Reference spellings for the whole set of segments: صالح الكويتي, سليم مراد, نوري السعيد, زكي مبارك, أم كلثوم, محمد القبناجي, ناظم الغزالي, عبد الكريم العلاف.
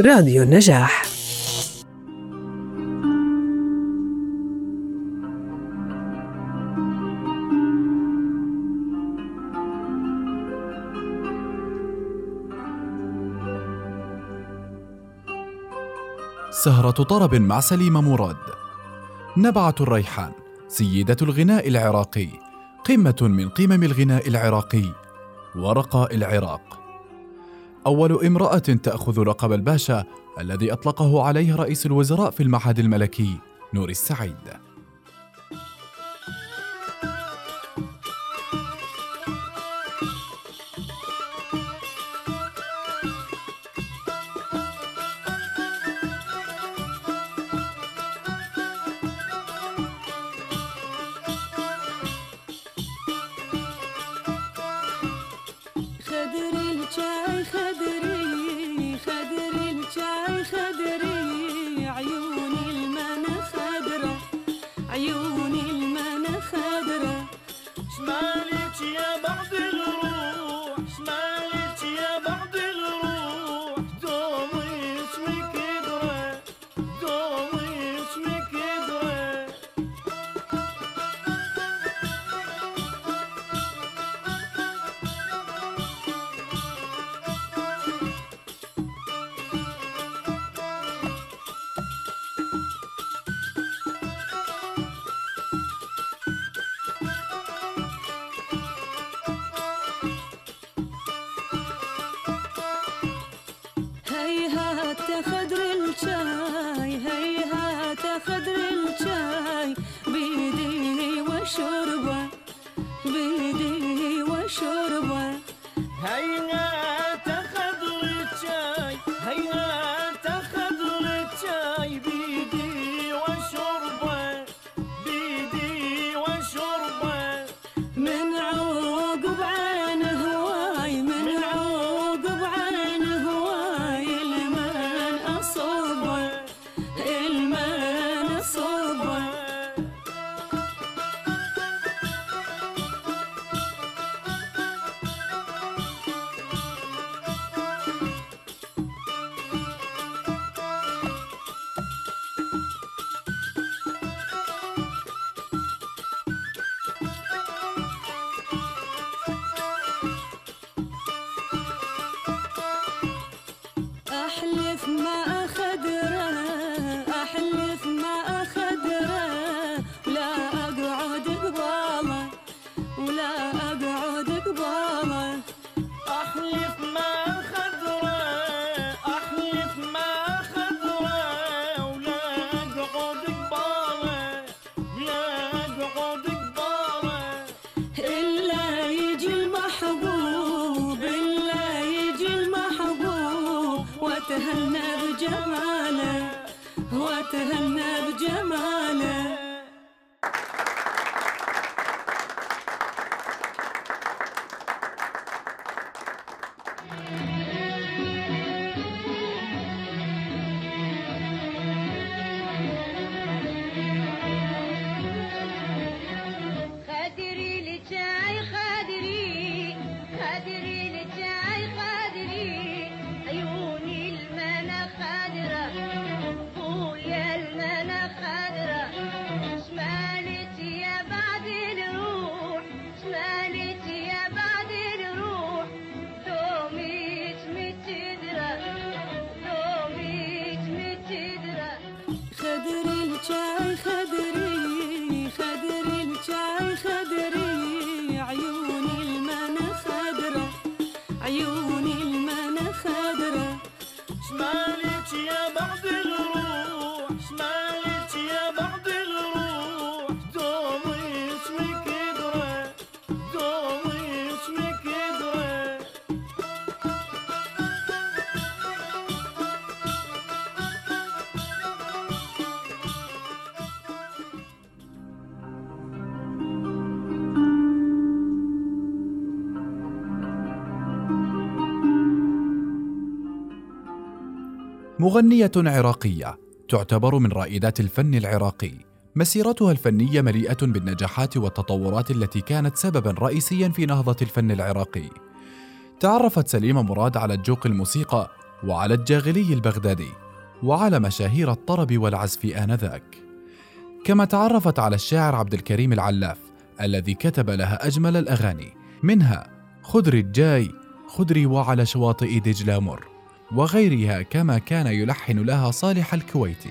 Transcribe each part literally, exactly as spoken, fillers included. راديو النجاح. سهرة طرب مع سليم مراد. نبعة الريحان، سيدة الغناء العراقي، قمة من قمم الغناء العراقي، ورقاء العراق، أول امرأة تأخذ لقب الباشا الذي أطلقه عليه رئيس الوزراء في المعهد الملكي نوري السعيد. مغنية عراقية تعتبر من رائدات الفن العراقي، مسيرتها الفنية مليئة بالنجاحات والتطورات التي كانت سبباً رئيسياً في نهضة الفن العراقي. تعرفت سليم مراد على الجوق الموسيقى وعلى الجاغلي البغدادي وعلى مشاهير الطرب والعزف آنذاك. كما تعرفت على الشاعر عبد الكريم العلاف الذي كتب لها أجمل الأغاني، منها خدري الجاي، خدري وعلى شواطئ دجلة مر، وغيرها، كما كان يلحن لها صالح الكويتي.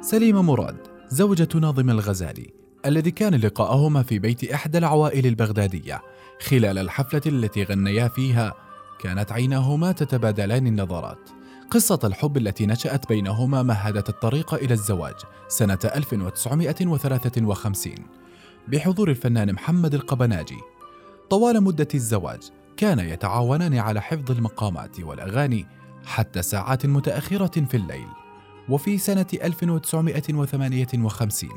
سليم مراد زوجة ناظم الغزالي الذي كان لقاءهما في بيت إحدى العوائل البغدادية خلال الحفلة التي غنيا فيها، كانت عيناهما تتبادلان النظرات. قصة الحب التي نشأت بينهما مهدت الطريق إلى الزواج سنة ألف وتسعمائة وثلاثة وخمسين بحضور الفنان محمد القبناجي. طوال مدة الزواج كان يتعاونان على حفظ المقامات والأغاني حتى ساعات متأخرة في الليل. وفي سنة ألف وتسعمائة وثمانية وخمسين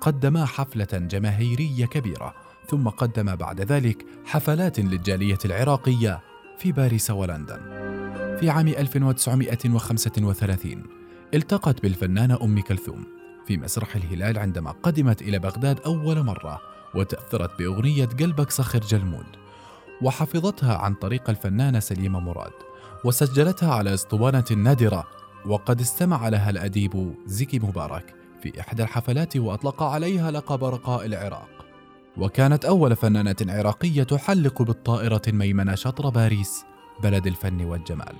قدم حفلة جماهيرية كبيرة، ثم قدم بعد ذلك حفلات للجالية العراقية في باريس ولندن. في عام ألف وتسعمائة وخمسة وثلاثين التقت بالفنانة أم كلثوم في مسرح الهلال عندما قدمت إلى بغداد أول مرة، وتأثرت بأغنية قلبك صخر جلمود، وحفظتها عن طريق الفنانة سليم مراد، وسجلتها على اسطوانة نادرة، وقد استمع لها الأديب زكي مبارك في إحدى الحفلات وأطلق عليها لقب رقاء العراق. وكانت أول فنانة عراقية تحلق بالطائرة الميمنة شطر باريس بلد الفن والجمال.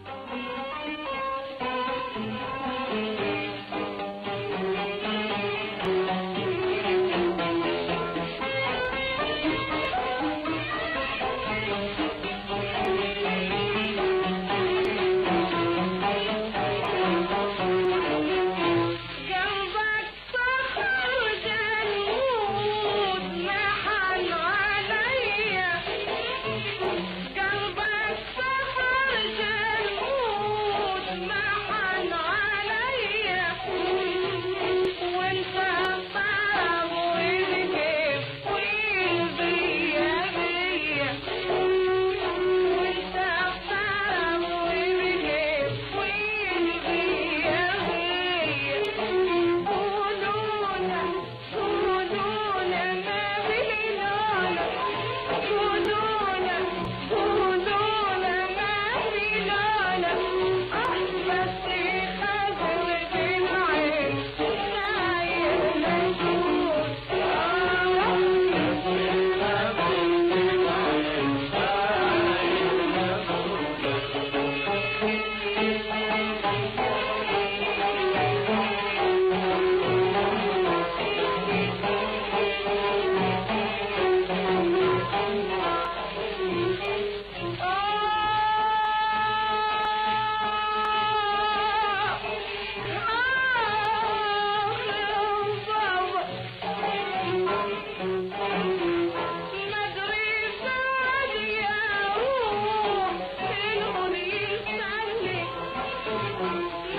Thank you.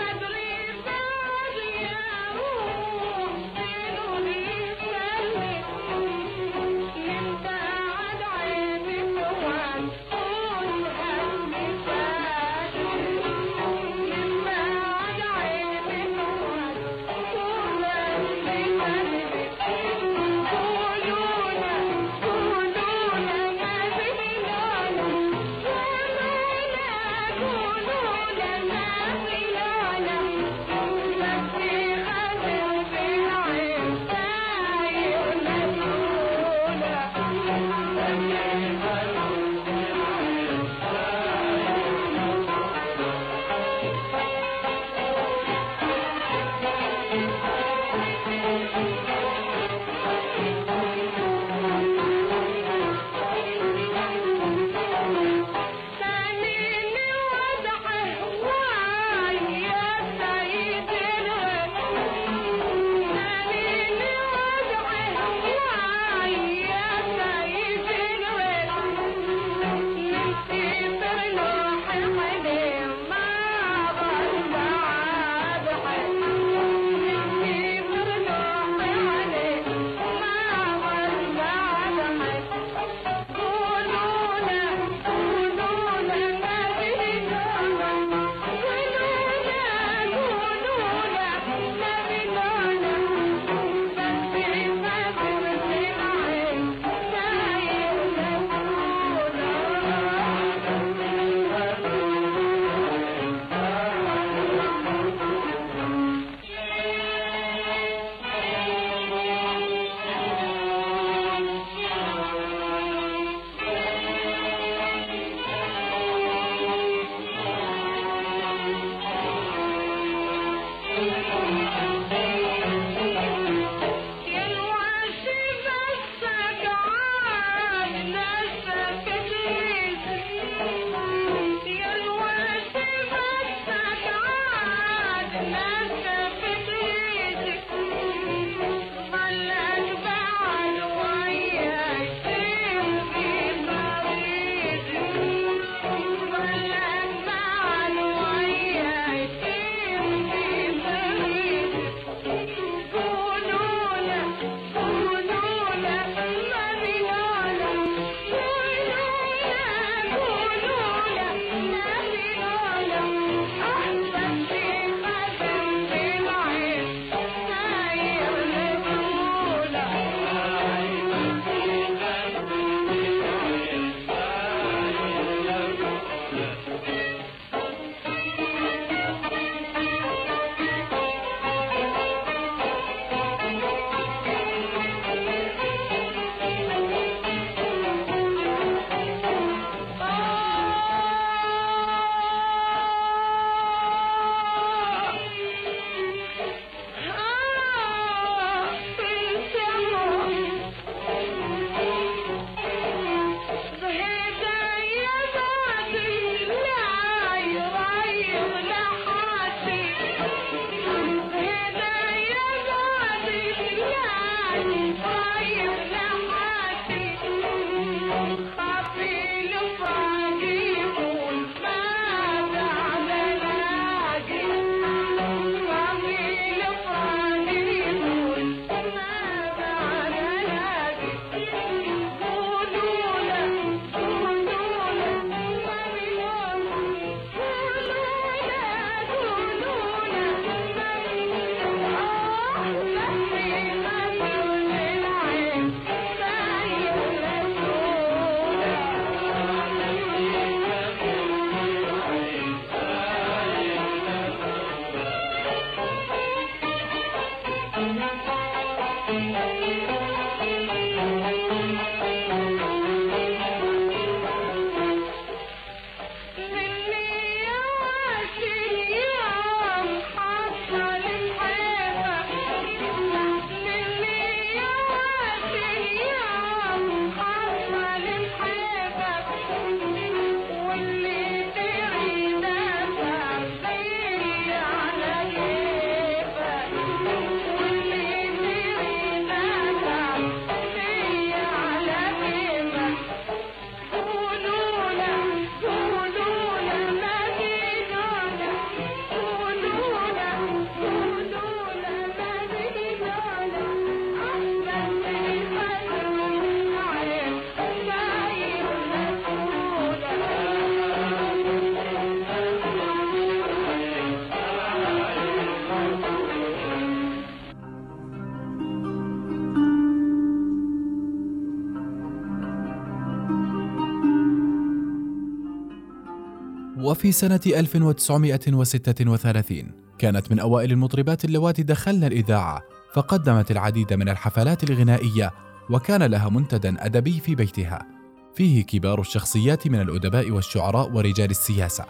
وفي سنة ألف وتسعمائة وستة وثلاثين كانت من أوائل المطربات اللواتي دخلن الإذاعة، فقدمت العديد من الحفلات الغنائية، وكان لها منتدى أدبي في بيتها فيه كبار الشخصيات من الأدباء والشعراء ورجال السياسة.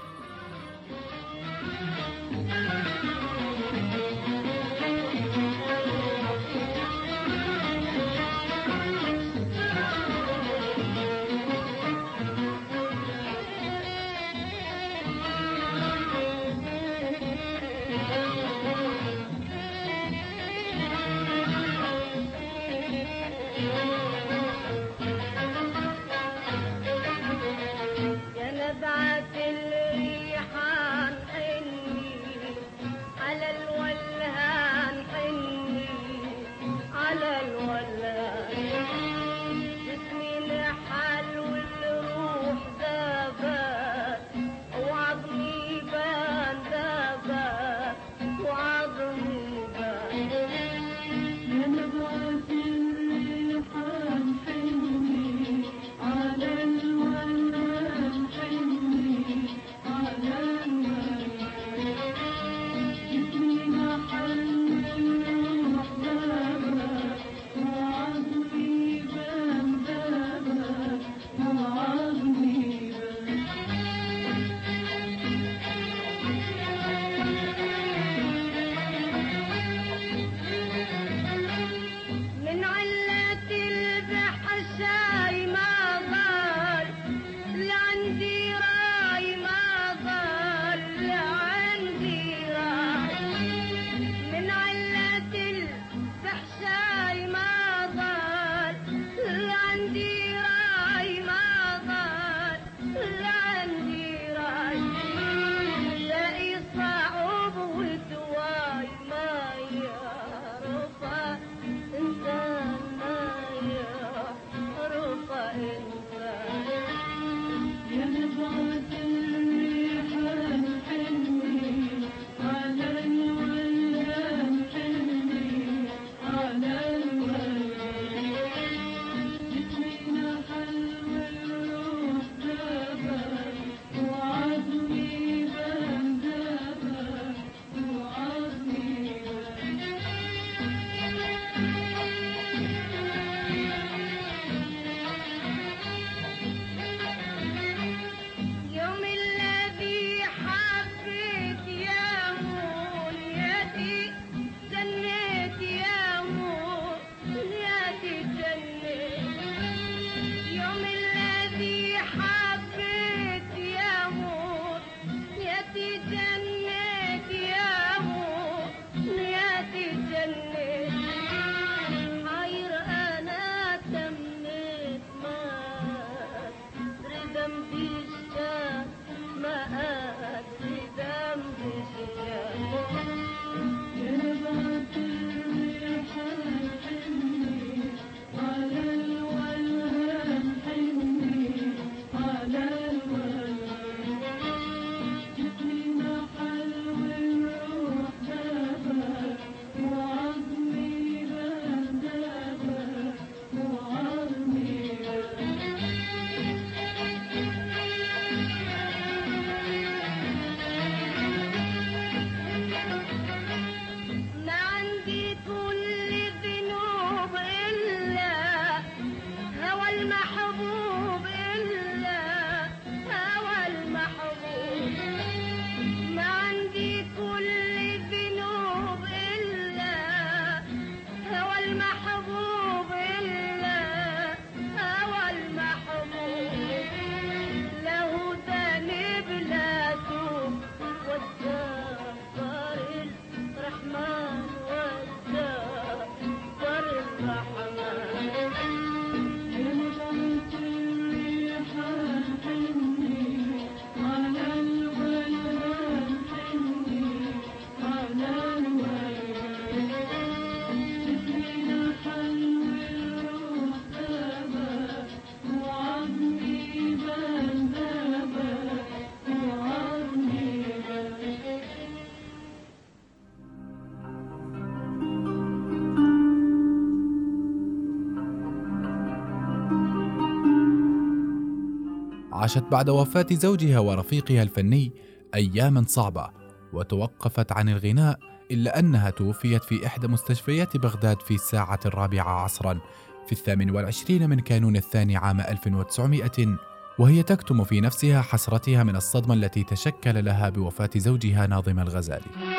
عاشت بعد وفاة زوجها ورفيقها الفني أياما صعبة وتوقفت عن الغناء، إلا أنها توفيت في إحدى مستشفيات بغداد في الساعة الرابعة عصرا في الثامن والعشرين من كانون الثاني عام ألف وتسعمائة، وهي تكتم في نفسها حسرتها من الصدمة التي تشكل لها بوفاة زوجها ناظم الغزالي.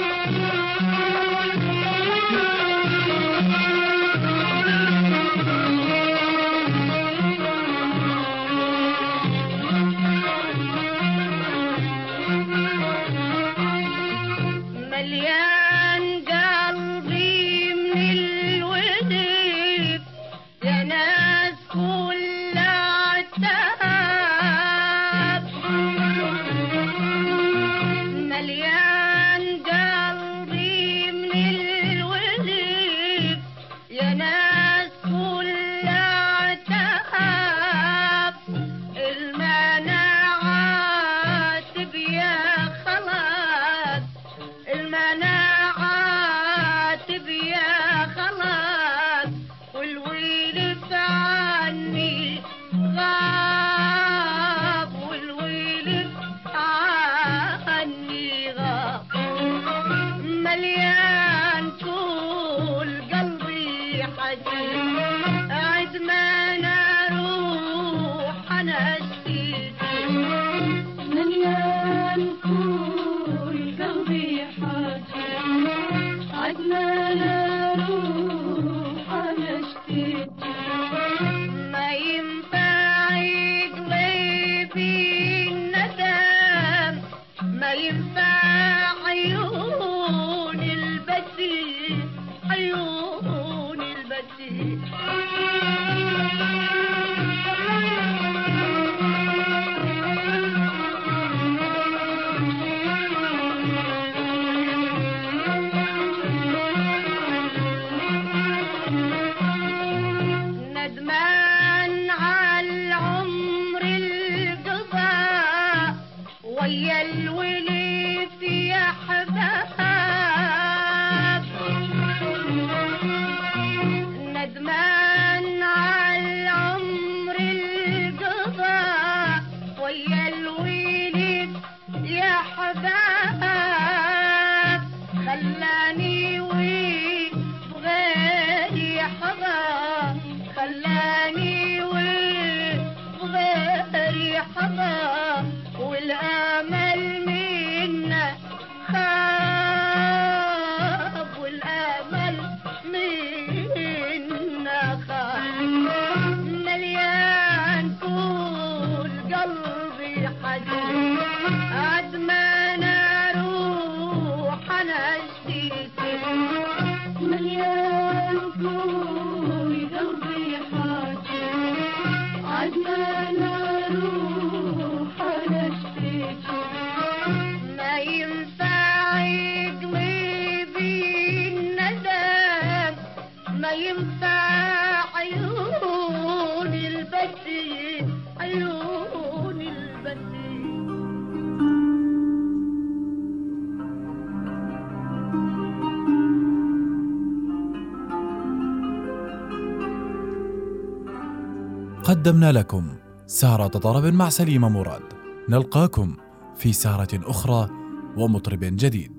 قدمنا لكم سهرة طرب مع سليم مراد، نلقاكم في سهرة أخرى ومطرب جديد.